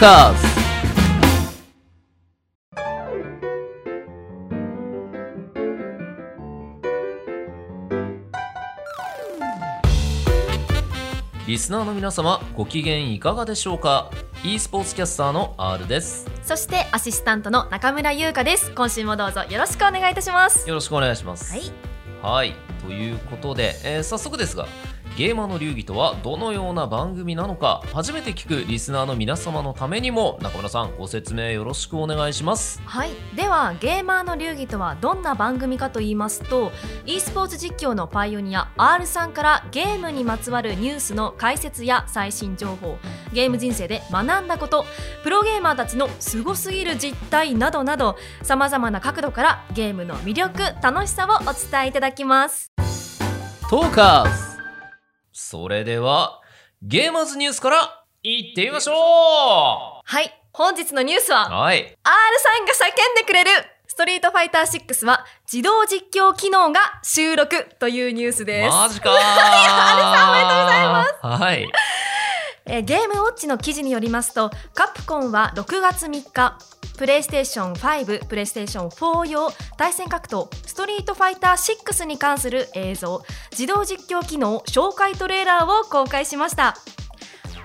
カーズ。リスナーの皆様、ご機嫌いかがでしょうか。 e スポーツキャスターの R です。そしてアシスタントの中村優香です。今週もどうぞよろしくお願いいたします。よろしくお願いします。はい、ということで、早速ですが、ゲーマーの流儀とはどのような番組なのか、初めて聞くリスナーの皆様のためにも中村さん、ご説明よろしくお願いします。はい、ではゲーマーの流儀とはどんな番組かと言いますと、 e スポーツ実況のパイオニア R さんからゲームにまつわるニュースの解説や最新情報、ゲーム人生で学んだこと、プロゲーマーたちのすごすぎる実態などなど、さまざまな角度からゲームの魅力、楽しさをお伝えいただきます。トーカーズ。それではゲーマーズニュースからいってみましょう。はい、本日のニュースは、R さんが叫んでくれるストリートファイター6は自動実況機能が収録というニュースです。マジかー。R さんおめでとうございます。はい。ゲームウォッチの記事によりますと、カプコンは6月3日プレイステーション5、プレイステーション4用対戦格闘ストリートファイター6に関する映像自動実況機能紹介トレーラーを公開しました。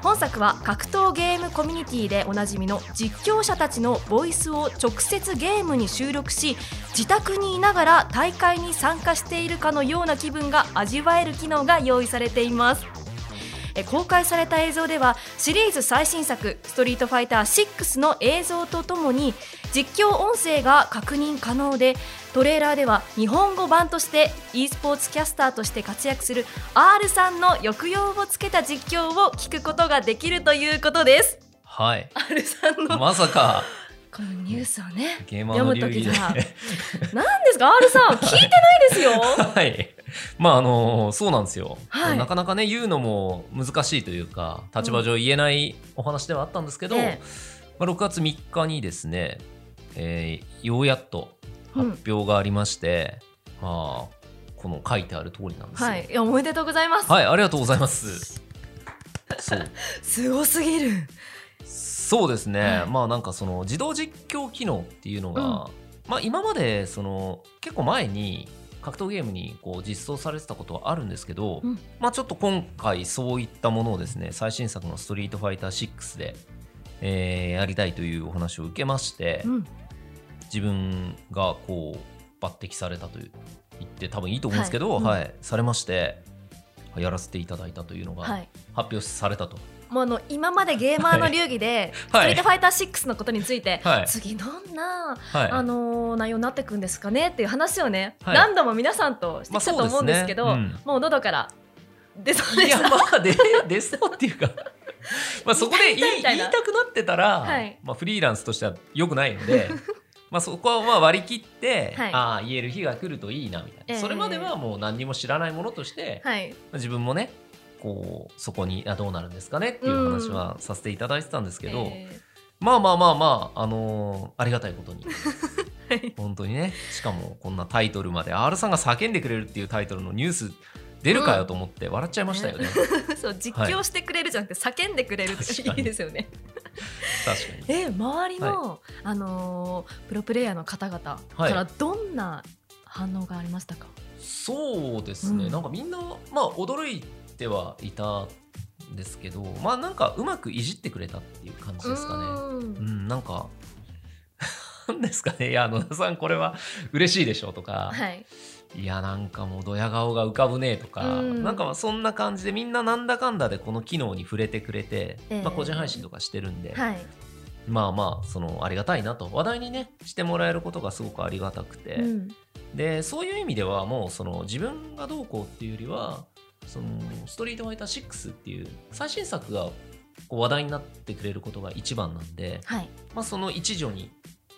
本作は格闘ゲームコミュニティでおなじみの実況者たちのボイスを直接ゲームに収録し、自宅にいながら大会に参加しているかのような気分が味わえる機能が用意されています。公開された映像では、シリーズ最新作ストリートファイター6の映像とともに実況音声が確認可能で、トレーラーでは日本語版として e スポーツキャスターとして活躍する R さんの抑揚をつけた実況を聞くことができるということです。はい、 R さんのまさかこのニュースをね、読むときは何ですか R さん、聞いてないですよ。はい、まあそうなんですよ、はい、なかなかね言うのも難しいというか、立場上言えないお話ではあったんですけど、6月3日にですね、ようやっと発表がありまして、この書いてある通りなんですよ。はい、いやおめでとうございます。はい、ありがとうございます。そうすごすぎる。そうですね、はい、まあなんかその自動実況機能っていうのが、今までその結構前に格闘ゲームにこう実装されてたことはあるんですけど、ちょっと今回そういったものをですね、最新作のストリートファイター6で、やりたいというお話を受けまして、自分がこう抜擢されたと言って多分いいと思うんですけど、されましてやらせていただいたというのが発表されたと。もう今までゲーマーの流儀でストリートファイター6のことについて、次どんな、内容になっていくんですかねっていう話をね、何度も皆さんとしてきたと思うんですけど、もう喉から出そうでした。いや、出そうっていうかまあそこで言いたくなってたら、フリーランスとしては良くないのでそこは割り切って、言える日が来るといいなみたいな、それまではもう何にも知らないものとして、自分もねこうそこにどうなるんですかねっていう話はさせていただいてたんですけど、ありがたいことに、本当にね、しかもこんなタイトルまで R さんが叫んでくれるっていうタイトルのニュース出るかよと思って笑っちゃいましたよね。そう、実況してくれるじゃなくて叫んでくれるっていいですよね。確かに。周りの、プロプレイヤーの方々からどんな反応がありましたか？そうですね、なんかみんな、驚いてはいたんですけど、なんかうまくいじってくれたっていう感じですかね。なんかなんですかね、いや野田さんこれは嬉しいでしょとか、いやなんかもうドヤ顔が浮かぶねとか、なんかそんな感じでみんななんだかんだでこの機能に触れてくれて、個人配信とかしてるんで、そのありがたいなと、話題にねしてもらえることがすごくありがたくて、でそういう意味ではもうその自分がどうこうっていうよりは、そのストリートファイター6っていう最新作がこう話題になってくれることが一番なんで、その一助に、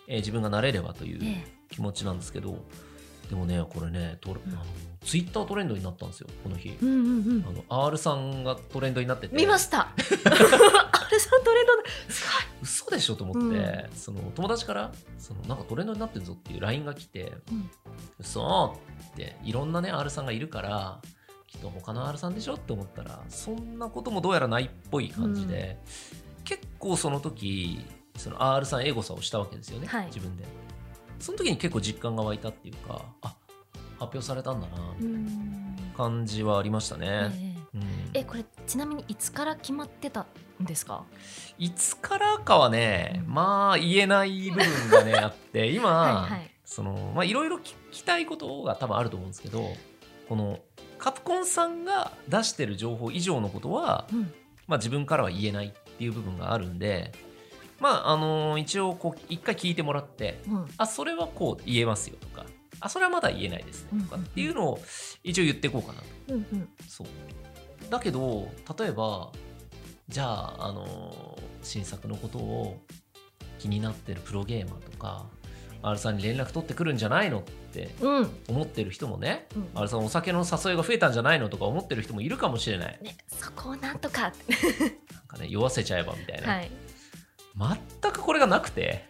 自分がなれればという気持ちなんですけど、でもねこれね、ツイッタートレンドになったんですよこの日。R さんがトレンドになってて見ましたR さんトレンドすごい、嘘でしょと思って、その友達からそのなんかトレンドになってるぞっていう LINE が来て、そうっていろんなね R さんがいるからきっと他の R さんでしょって思ったら、そんなこともどうやらないっぽい感じで、結構その時その R さんエゴサをしたわけですよね、はい、自分で。その時に結構実感が湧いたっていうか、あ、発表されたんだなみたいな感じはありましたね。これちなみにいつから決まってたんですか？いつからかはね、まあ言えない部分がねあって、今はい、はい、そのまあいろいろ聞きたいことが多分あると思うんですけど、このカプコンさんが出してる情報以上のことは、まあ自分からは言えないっていう部分があるんで、まあ一応こう一回聞いてもらって、あ、それはこう言えますよとか、あ、それはまだ言えないですねとかっていうのを一応言っていこうかなと、そうだけど例えばじゃあ、新作のことを気になってるプロゲーマーとか R さんに連絡取ってくるんじゃないのって思ってる人もね、R さんお酒の誘いが増えたんじゃないのとか思ってる人もいるかもしれない、ね、そこをなんとかなんかね、酔わせちゃえばみたいな、はい、全くこれがなくて。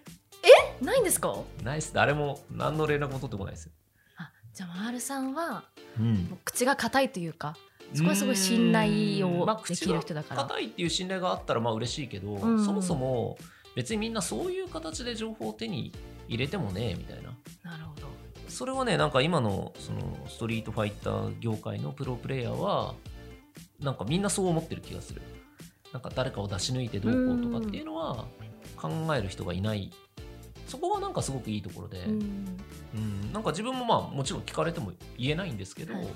え、ないんですか？ないです。誰も何の連絡も取ってこないです。あ、じゃあ R さんは、もう口が固いというか、そこはすごい信頼をできる人だから、まあ、口が固いっていう信頼があったらまあ嬉しいけど、そもそも別にみんなそういう形で情報を手に入れてもねみたいな。なるほど。それはね、なんか今のそのストリートファイター業界のプロプレイヤーはなんかみんなそう思ってる気がする。なんか誰かを出し抜いてどうこうとかっていうのは考える人がいない。そこはなんかすごくいいところで、なんか自分もまあもちろん聞かれても言えないんですけど、はい、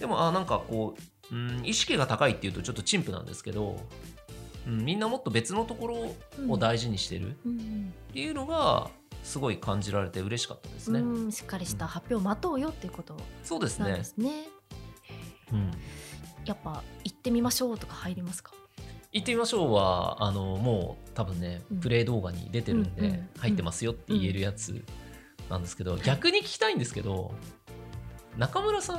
でもなんかこう、意識が高いっていうとちょっと陳腐なんですけど、みんなもっと別のところを大事にしてるっていうのがすごい感じられて嬉しかったですね。しっかりした発表を待とうよっていうことなんですね。そうですね、やっぱ行ってみましょうとか入りますか？行ってみましょうはもう多分ね、プレイ動画に出てるんで入ってますよって言えるやつなんですけど、逆に聞きたいんですけど、中村さ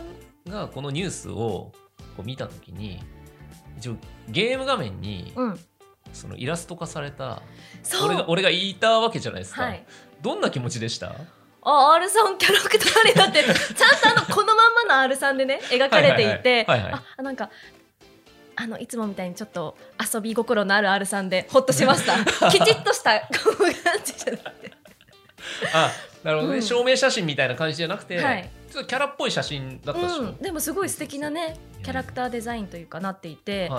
んがこのニュースをこう見た時に一応ゲーム画面にそのイラスト化された、俺がいたわけじゃないですか、はい、どんな気持ちでした？R さんキャラクターになってるちゃんとこのまんまの R さんでね描かれていて、あ、なんかいつもみたいにちょっと遊び心のある R さんでほっとしましたきちっとしたこういう感じじゃなくてあ、なるほどね、証明写真みたいな感じじゃなくて、はい、ちょっとキャラっぽい写真だったでしょ、でもすごい素敵なねキャラクターデザインというかなっていて、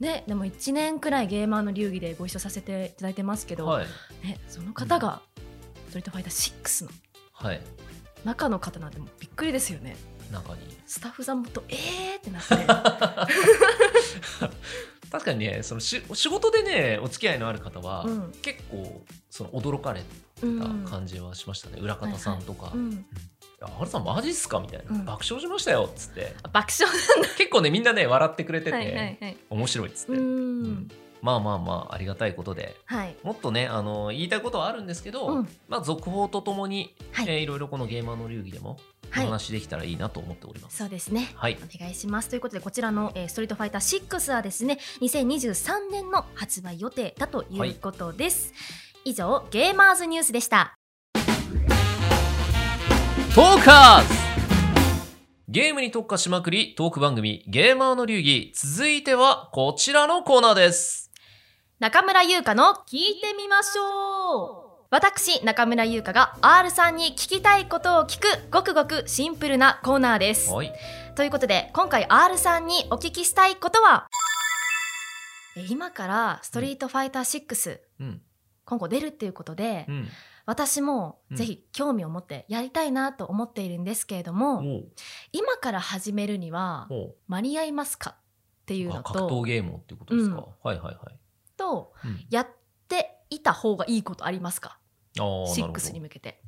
ね、でも1年くらいゲーマーの流儀でご一緒させていただいてますけど、ね、その方がストリートファイター6の中の方なんてもうびっくりですよね。中にスタッフさんもとってなって確かにね、その仕事でねお付き合いのある方は、結構その驚かれた感じはしましたね、裏方さんとか。R さんマジっすかみたいな、爆笑しましたよっつって。爆笑なんだ。結構ねみんなね笑ってくれてて面白いっつって、まあまあまあありがたいことで、もっとね言いたいことはあるんですけど、まあ続報とともに、いろいろこのゲーマーの流儀でもお話できたらいいなと思っております。そうですね、はい、お願いします。ということでこちらのストリートファイター6はですね、2023年の発売予定だということです、以上ゲーマーズニュースでした。トーカーズ、ゲームに特化しまくりトーク番組ゲーマーの流儀、続いてはこちらのコーナーです。中村優香の聞いてみましょう。私中村優香が R さんに聞きたいことを聞くごくごくシンプルなコーナーです、ということで今回 R さんにお聞きしたいことは、今からストリートファイター6、今後出るっていうことで、私もぜひ興味を持ってやりたいなと思っているんですけれども、今から始めるには間に合いますかっていうのと、格闘ゲームってことですか、と、やっていた方がいいことありますか？6に向けて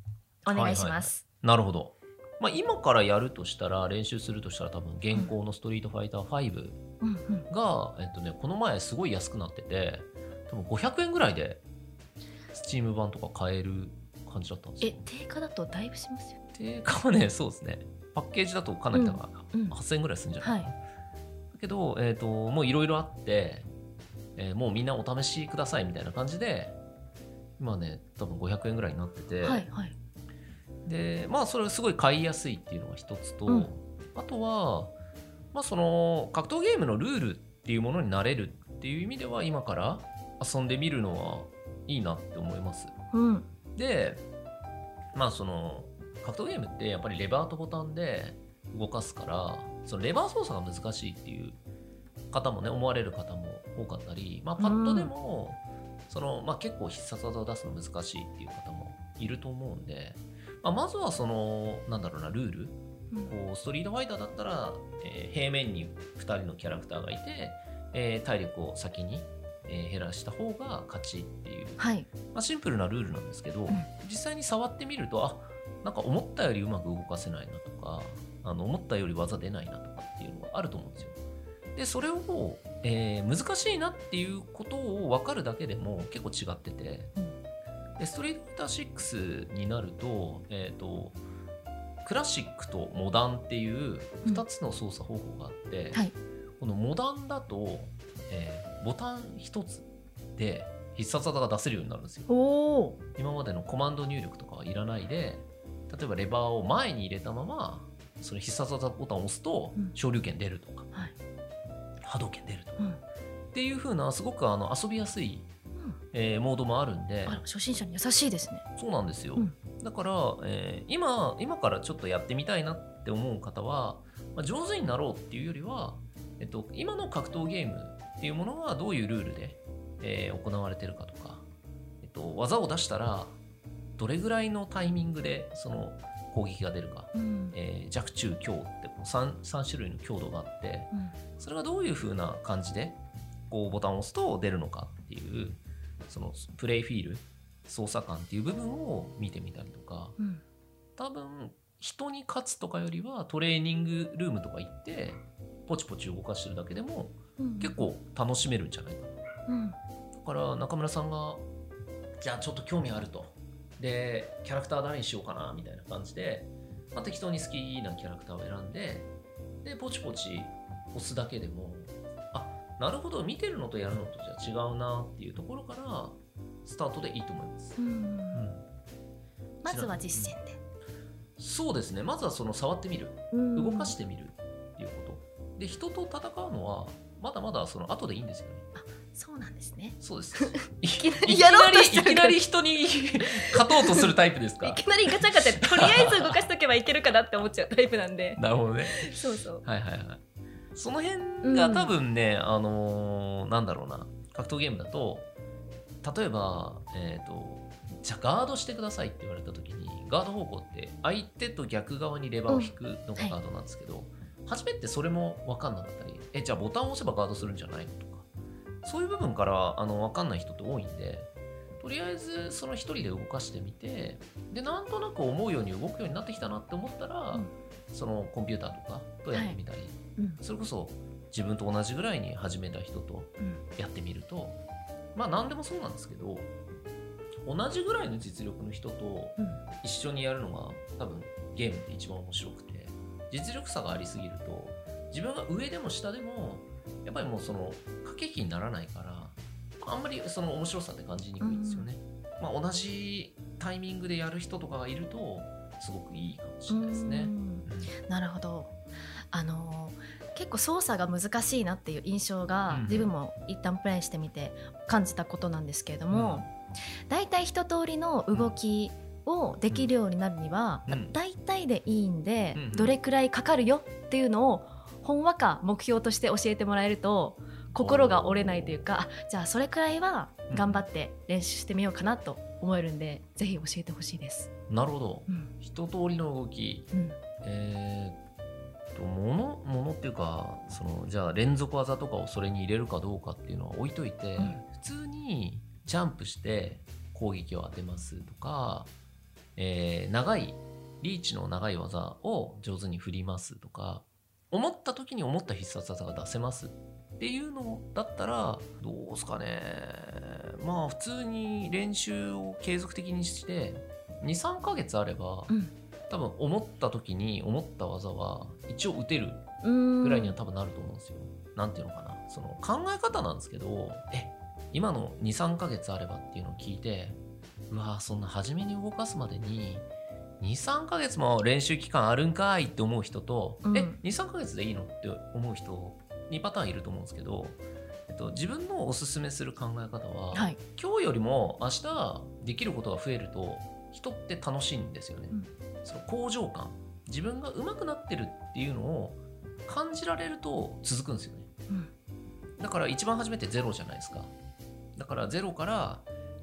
お願いします。なるほど、まあ、今からやるとしたら、練習するとしたら多分現行のストリートファイター5が、この前すごい安くなってて、多分500円ぐらいでスチーム版とか買える感じだったんですよ。定価だとだいぶしますよね。定価はね、そうですね、パッケージだとかなり高い、8000円ぐらいするんじゃないかな、だけど、もういろいろあって、もうみんなお試しくださいみたいな感じで今ね多分500円ぐらいになってて、でまあそれすごい買いやすいっていうのが一つと、あとは、まあ、その格闘ゲームのルールっていうものに慣れるっていう意味では、今から遊んでみるのはいいなって思います、うん、で、まあその格闘ゲームってやっぱりレバーとボタンで動かすから、そのレバー操作が難しいっていう方もね、思われる方も多かったり、まあ、パッドでも、うん、そのまあ、結構必殺技を出すの難しいっていう方もいると思うんで、まあ、まずはそのなんだろうな、ルール、こうストリートファイターだったら、平面に2人のキャラクターがいて、体力を先に、減らした方が勝ちっていう、はい、まあ、シンプルなルールなんですけど、うん、実際に触ってみると、あ、なんか思ったよりうまく動かせないなとか、思ったより技出ないなとかっていうのがあると思うんですよ。でそれを、難しいなっていうことを分かるだけでも結構違ってて、うん、でストリートファイター6になると、クラシックとモダンっていう2つの操作方法があって、うん、はい、このモダンだと、ボタン1つで必殺技が出せるようになるんですよ。お、今までのコマンド入力とかはいらないで、例えばレバーを前に入れたままその必殺技ボタンを押すと、うん、昇竜拳出るとか、はい、波動拳出るとか、うん、っていう風なすごく遊びやすい、うん、モードもあるんで、初心者に優しいですね。そうなんですよ、うん、だから、今からちょっとやってみたいなって思う方は、まあ、上手になろうっていうよりは、今の格闘ゲームっていうものはどういうルールで、行われてるかとか、技を出したらどれぐらいのタイミングでその攻撃が出るか、うん、弱中強ってこの 3種類の強度があって、うん、それがどういう風な感じでこうボタンを押すと出るのかっていう、そのプレイフィール操作感っていう部分を見てみたりとか、うん、多分人に勝つとかよりはトレーニングルームとか行ってポチポチ動かしてるだけでも結構楽しめるんじゃないかな、うん、だから中村さんがじゃあちょっと興味あると、でキャラクター誰にしようかなみたいな感じで、まあ、適当に好きなキャラクターを選んで、でポチポチ押すだけでも、あ、なるほど、見てるのとやるのとじゃあ違うなっていうところからスタートでいいと思います、うんうん、まずは実践で、うん、そうですね、まずはその触ってみる、動かしてみるっていうことで、人と戦うのはまだまだその後でいいんですよね。あ、そうなんですね。そうですいきなり人に勝とうとするタイプですかいきなりガチャガチャとりあえず動かしとけばいけるかなって思っちゃうタイプなんでなるほどねそうそう、はいはいはい、その辺が多分ね、うん、なんだろうな、格闘ゲームだと例えば、じゃあガードしてくださいって言われた時に、ガード方向って相手と逆側にレバーを引くのがガードなんですけど、うん、はい、初めってそれも分かんなかったり、じゃあボタンを押せばガードするんじゃないのとか、そういう部分から分かんない人って多いんで、とりあえずその一人で動かしてみて、でなんとなく思うように動くようになってきたなって思ったら、うん、そのコンピューターとかとやってみたり、はい、うん、それこそ自分と同じぐらいに始めた人とやってみると、うん、まあ何でもそうなんですけど、同じぐらいの実力の人と一緒にやるのが多分ゲームって一番面白くて、実力差がありすぎると自分が上でも下でもやっぱりもうその駆け引きにならないから、あんまりその面白さって感じにくいんですよね、うん、まあ、同じタイミングでやる人とかがいるとすごくいいかもしれないですね、うん、なるほど。結構操作が難しいなっていう印象が自分も一旦プレイしてみて感じたことなんですけれども、うん、だいたい一通りの動き、うん、をできるようになるには、うん、大体でいいんで、うんうん、どれくらいかかるよっていうのをほんわか目標として教えてもらえると心が折れないというか、じゃあそれくらいは頑張って練習してみようかなと思えるんで、うん、ぜひ教えてほしいです。なるほど、うん、一通りの動き、うん、ものっていうか、そのじゃあ連続技とかをそれに入れるかどうかっていうのは置いといて、うん、普通にジャンプして攻撃を当てますとか、長いリーチの長い技を上手に振りますとか、思った時に思った必殺技が出せますっていうのだったらどうですかね。まあ普通に練習を継続的にして 2,3 ヶ月あれば、うん、多分思った時に思った技は一応打てるぐらいには多分なると思うんですよ。なんていうのかな、その考え方なんですけど、今の 2,3 ヶ月あればっていうのを聞いて、うわ、そんな初めに動かすまでに 2,3 ヶ月も練習期間あるんかいって思う人と、うん、2,3 ヶ月でいいのって思う人2パターンいると思うんですけど、自分のおすすめする考え方は、はい、今日よりも明日できることが増えると人って楽しいんですよね、うん、その向上感、自分が上手くなってるっていうのを感じられると続くんですよね、うん、だから一番初めてゼロじゃないですか。だからゼロから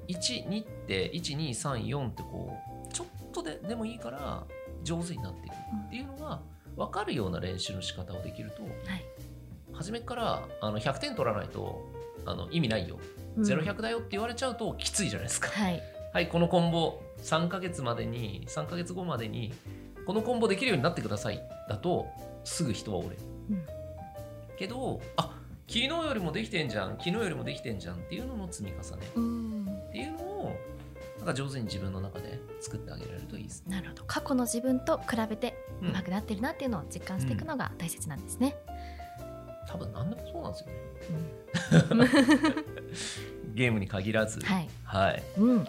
1、2って1、2、3、4ってこうちょっとでもいいから上手になっていくっていうのが分かるような練習の仕方をできると、はい、初めから100点取らないと意味ないよ、うん、0-100だよって言われちゃうときついじゃないですか。はい、はい、このコンボ3ヶ月後までにこのコンボできるようになってくださいだとすぐ人は折れる、うん、けど昨日よりもできてんじゃんっていうのの積み重ね、うん、っていうのをなんか上手に自分の中で作ってあげられるといいですね。なるほど、過去の自分と比べて上手くなってるなっていうのを実感していくのが大切なんですね、うんうん、多分何でもそうなんですよね、うん、ゲームに限らず、はい、はい、うん、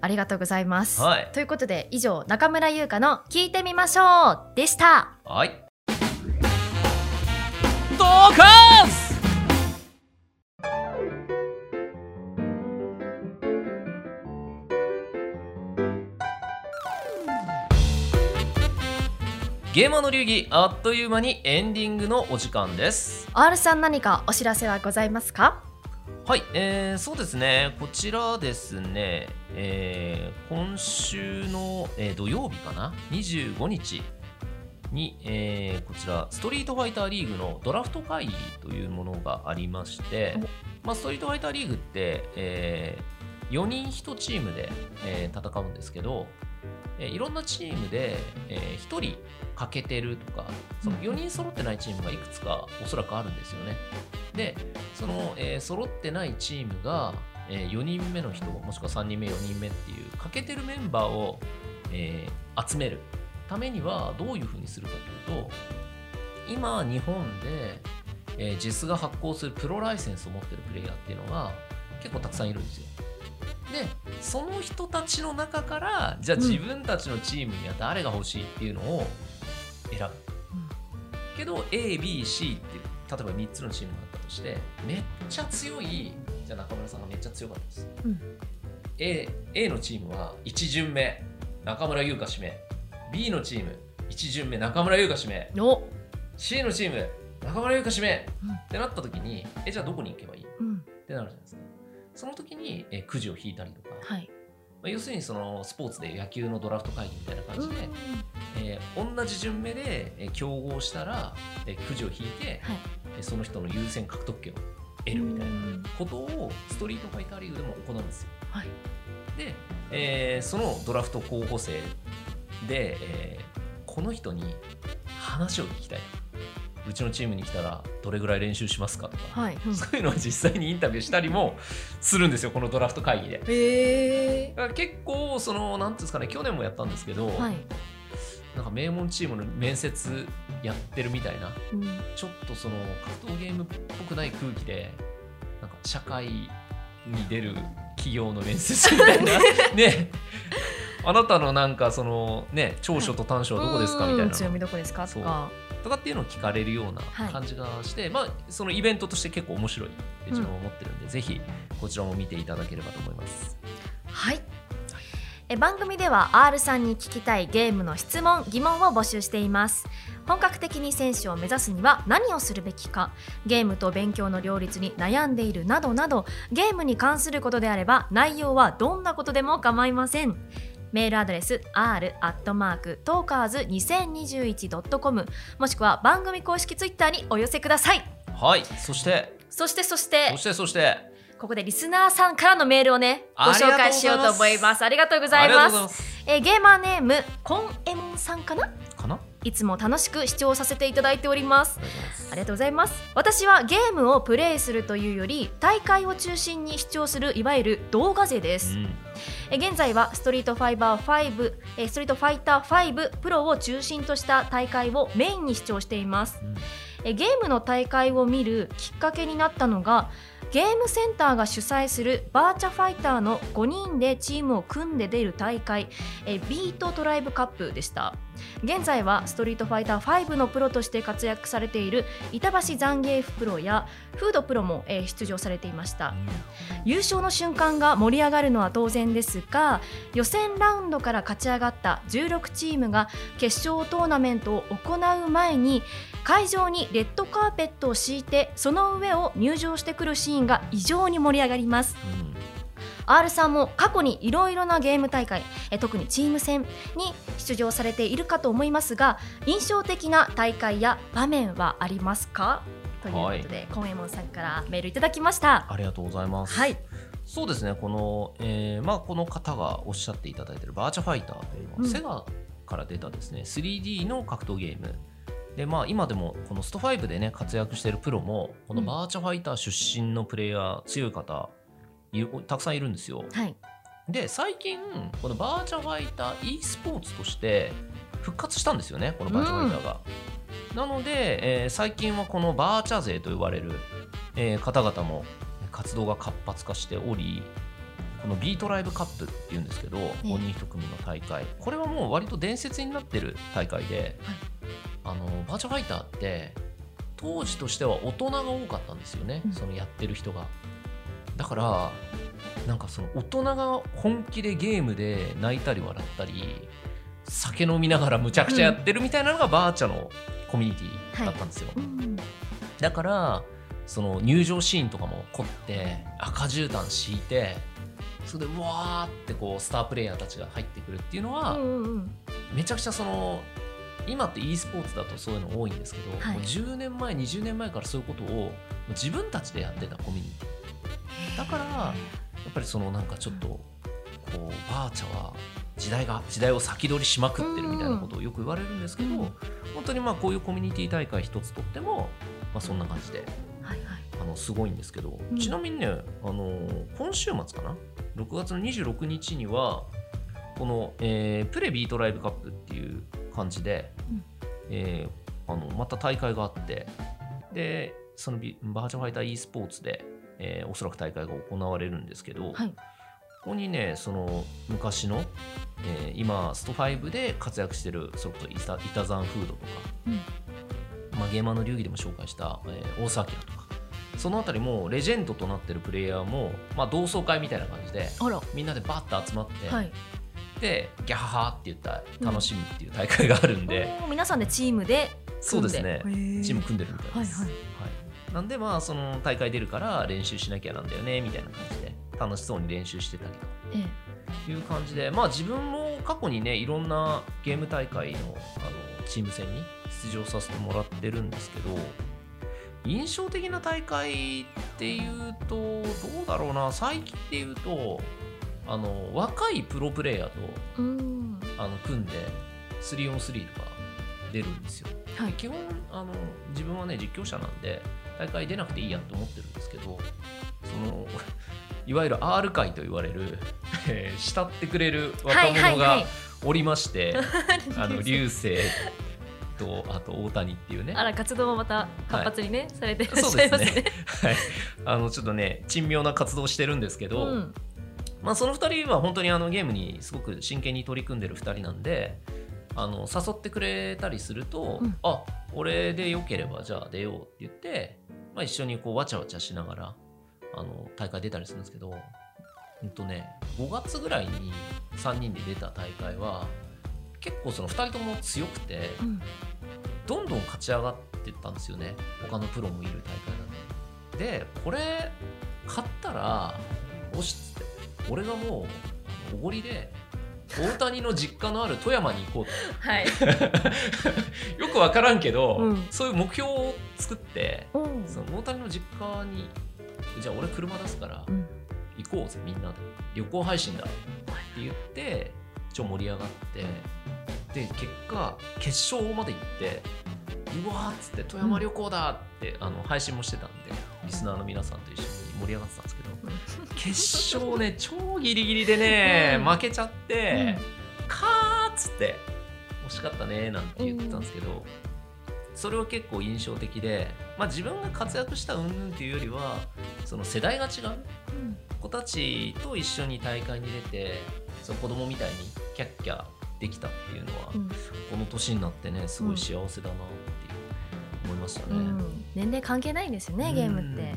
ありがとうございます、はい、ということで以上中村優香の聞いてみましょうでした。はい、ドカンス。ゲーマーの流儀、あっという間にエンディングのお時間です。 R さん、何かお知らせはございますか？はい、そうですね、こちらですね、今週の、土曜日かな、25日に、こちらストリートファイターリーグのドラフト会議というものがありまして、ストリートファイターリーグって、4人1チームで、戦うんですけど、いろんなチームで、1人欠けてるとか、その4人揃ってないチームがいくつかおそらくあるんですよね。で、その、揃ってないチームが、4人目の人、もしくは3人目4人目っていう欠けてるメンバーを、集めるためにはどういうふうにするかというと、今日本で、JIS が発行するプロライセンスを持ってるプレイヤーっていうのが結構たくさんいるんですよ。で、その人たちの中からじゃあ自分たちのチームには誰が欲しいっていうのを選ぶ、うん、けど ABC って例えば3つのチームがあったとして、めっちゃ強い、じゃあ中村さんがめっちゃ強かったです、うん、A のチームは1巡目中村優香指名、 B のチーム1巡目中村優香指名、 C のチーム中村優香指名、うん、ってなった時にじゃあどこに行けばいい、うん、ってなるじゃないですか。その時にくじを引いたりとか、はい、要するにそのスポーツで野球のドラフト会議みたいな感じで、同じ順目で競合したらくじを引いて、はい、その人の優先獲得権を得るみたいなことをストリートファイターリーグでも行うんですよ、はい、で、そのドラフト候補生で、この人に話を聞きたい、うちのチームに来たらどれぐらい練習しますかとか、はい、うん、そういうのを実際にインタビューしたりもするんですよ、このドラフト会議で、だから結構そのなんていうんですかね、去年もやったんですけど、はい、なんか名門チームの面接やってるみたいな、うん、ちょっとその格闘ゲームっぽくない空気でなんか社会に出る企業の面接みたいなね、あなたのなんかそのね、長所と短所はどこですかみたいな、強みどこですかとかっていうのを聞かれるような感じがして、はい、そのイベントとして結構面白いって自分は思ってるんで、うん、ぜひこちらも見ていただければと思います。はい、番組では R さんに聞きたいゲームの質問・疑問を募集しています。本格的に選手を目指すには何をするべきか、ゲームと勉強の両立に悩んでいるなどなど、ゲームに関することであれば内容はどんなことでも構いません。メールアドレス r@talkers2021.com もしくは番組公式ツイッターにお寄せください。はい、そしてここでリスナーさんからのメールをね、ご紹介しようと思います。ありがとうございます。ゲーマーネームコンエモンさんかな、いつも楽しく視聴させていただいております。ありがとうございます。私はゲームをプレイするというより大会を中心に視聴するいわゆる動画勢です、うん、現在はストリートファイター5プロを中心とした大会をメインに視聴しています、うん、ゲームの大会を見るきっかけになったのが、ゲームセンターが主催するバーチャファイターの5人でチームを組んで出る大会、ビートトライブカップでした。現在はストリートファイター5のプロとして活躍されている板橋ザンゲーフプロやフードプロも出場されていました。優勝の瞬間が盛り上がるのは当然ですが、予選ラウンドから勝ち上がった16チームが決勝トーナメントを行う前に会場にレッドカーペットを敷いて、その上を入場してくるシーンが異常に盛り上がります。R さんも過去にいろいろなゲーム大会、特にチーム戦に出場されているかと思いますが、印象的な大会や場面はありますかということで、コウエモンさんからメールいただきました。ありがとうございます、はい、そうですね、この方がおっしゃっていただいているバーチャファイターというのは、セガから出たですね 3D の格闘ゲームで、今でもこのスト5でね活躍しているプロもこのバーチャファイター出身のプレイヤー、強い方たくさんいるんですよ、はい、で最近このバーチャファイター e スポーツとして復活したんですよね、このバーチャファイターが、なので、最近はこのバーチャ勢と呼ばれる、方々も活動が活発化しており、この B トライブカップっていうんですけど、5人1組の大会、これはもう割と伝説になってる大会で、はい、バーチャファイターって当時としては大人が多かったんですよね、そのやってる人が。だからなんかその大人が本気でゲームで泣いたり笑ったり酒飲みながらむちゃくちゃやってるみたいなのがバーチャのコミュニティだったんですよ、はい、だからその入場シーンとかも凝って赤絨毯敷いて、それでうわーってこうスタープレイヤーたちが入ってくるっていうのは、めちゃくちゃその今って e スポーツだとそういうの多いんですけど、はい、もう10年前20年前からそういうことを自分たちでやってたコミュニティだから、やっぱりそのなんかちょっとこうバーチャは時代を先取りしまくってるみたいなことをよく言われるんですけど、本当にこういうコミュニティ大会一つとっても、そんな感じで、はいはい、すごいんですけど、ちなみにね、今週末かな、6月の26日にはこの、プレビートライブカップっていう感じで、また大会があって、でそのバーチャファイター e スポーツでおそらく大会が行われるんですけど、はい、ここにねその昔の、今スト5で活躍してるそれこそ板山フードとか、ゲーマーの流儀でも紹介した、大沢明とか、そのあたりもレジェンドとなってるプレイヤーも、同窓会みたいな感じでみんなでバッと集まって、はい、でギャハハって言ったら楽しむっていう大会があるんで、皆さんでチームで組んで、そうですね、チーム組んでるみたいです。はいはいはい、なんでその大会出るから練習しなきゃなんだよねみたいな感じで楽しそうに練習してたりとか、いう感じで、自分も過去にねいろんなゲーム大会のチーム戦に出場させてもらってるんですけど、印象的な大会っていうとどうだろうな、最近っていうと若いプロプレイヤーと組んで 3on3 とか出るんですよ。はい、基本自分はね実況者なんで大会出なくていいやんと思ってるんですけど、そのいわゆる R 界と言われる、慕ってくれる若者がおりまして、流星とあと大谷っていうね、あら活動もまた活発にね、されてらっしゃいますね。そうですねはい、ちょっとね珍妙な活動してるんですけど、その2人は本当にゲームにすごく真剣に取り組んでる2人なんで、誘ってくれたりすると、あ、俺でよければじゃあ出ようって言って、一緒にこうわちゃわちゃしながら大会出たりするんですけど、5月ぐらいに3人で出た大会は結構その2人とも強くて、どんどん勝ち上がってったんですよね、他のプロもいる大会なんで。でこれ勝ったらおしっつって俺がもうおごりで大谷の実家のある富山に行こうと、はい、よく分からんけど、そういう目標を作って、その大谷の実家にじゃあ俺車出すから行こうぜ、みんなで旅行配信だって言ってちょっと盛り上がって、で結果決勝まで行って、うわーっつって富山旅行だって配信もしてたんで、リスナーの皆さんと一緒に盛り上がってたんですけど、決勝ね超ギリギリでね負けちゃって「かー」っつって「惜しかったね」なんて言ってたんですけど、それは結構印象的で、自分が活躍したうんぬんっていうよりはその世代が違う子たちと一緒に大会に出て、その子供みたいにキャッキャできたっていうのは、うん、この年になってねすごい幸せだなって思いましたね、うんうん、年齢関係ないんですよねゲームって、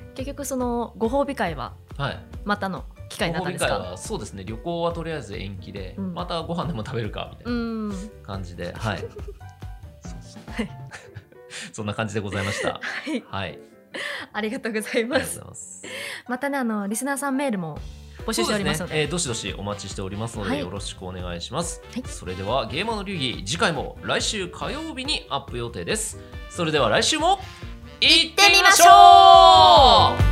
うん、結局そのご褒美会はまたの機会になったんですか、はい、ご褒美会はそうですね、旅行はとりあえず延期で、うん、またご飯でも食べるかみたいな感じで、うん、はいそんな感じでございましたはい、はい、ありがとうございます。またねリスナーさんメールも募集しておりますので、そうですね、どしどしお待ちしておりますので、はい、よろしくお願いします、はい、それではゲーマーの流儀、次回も来週火曜日にアップ予定です。それでは来週もいってみましょう。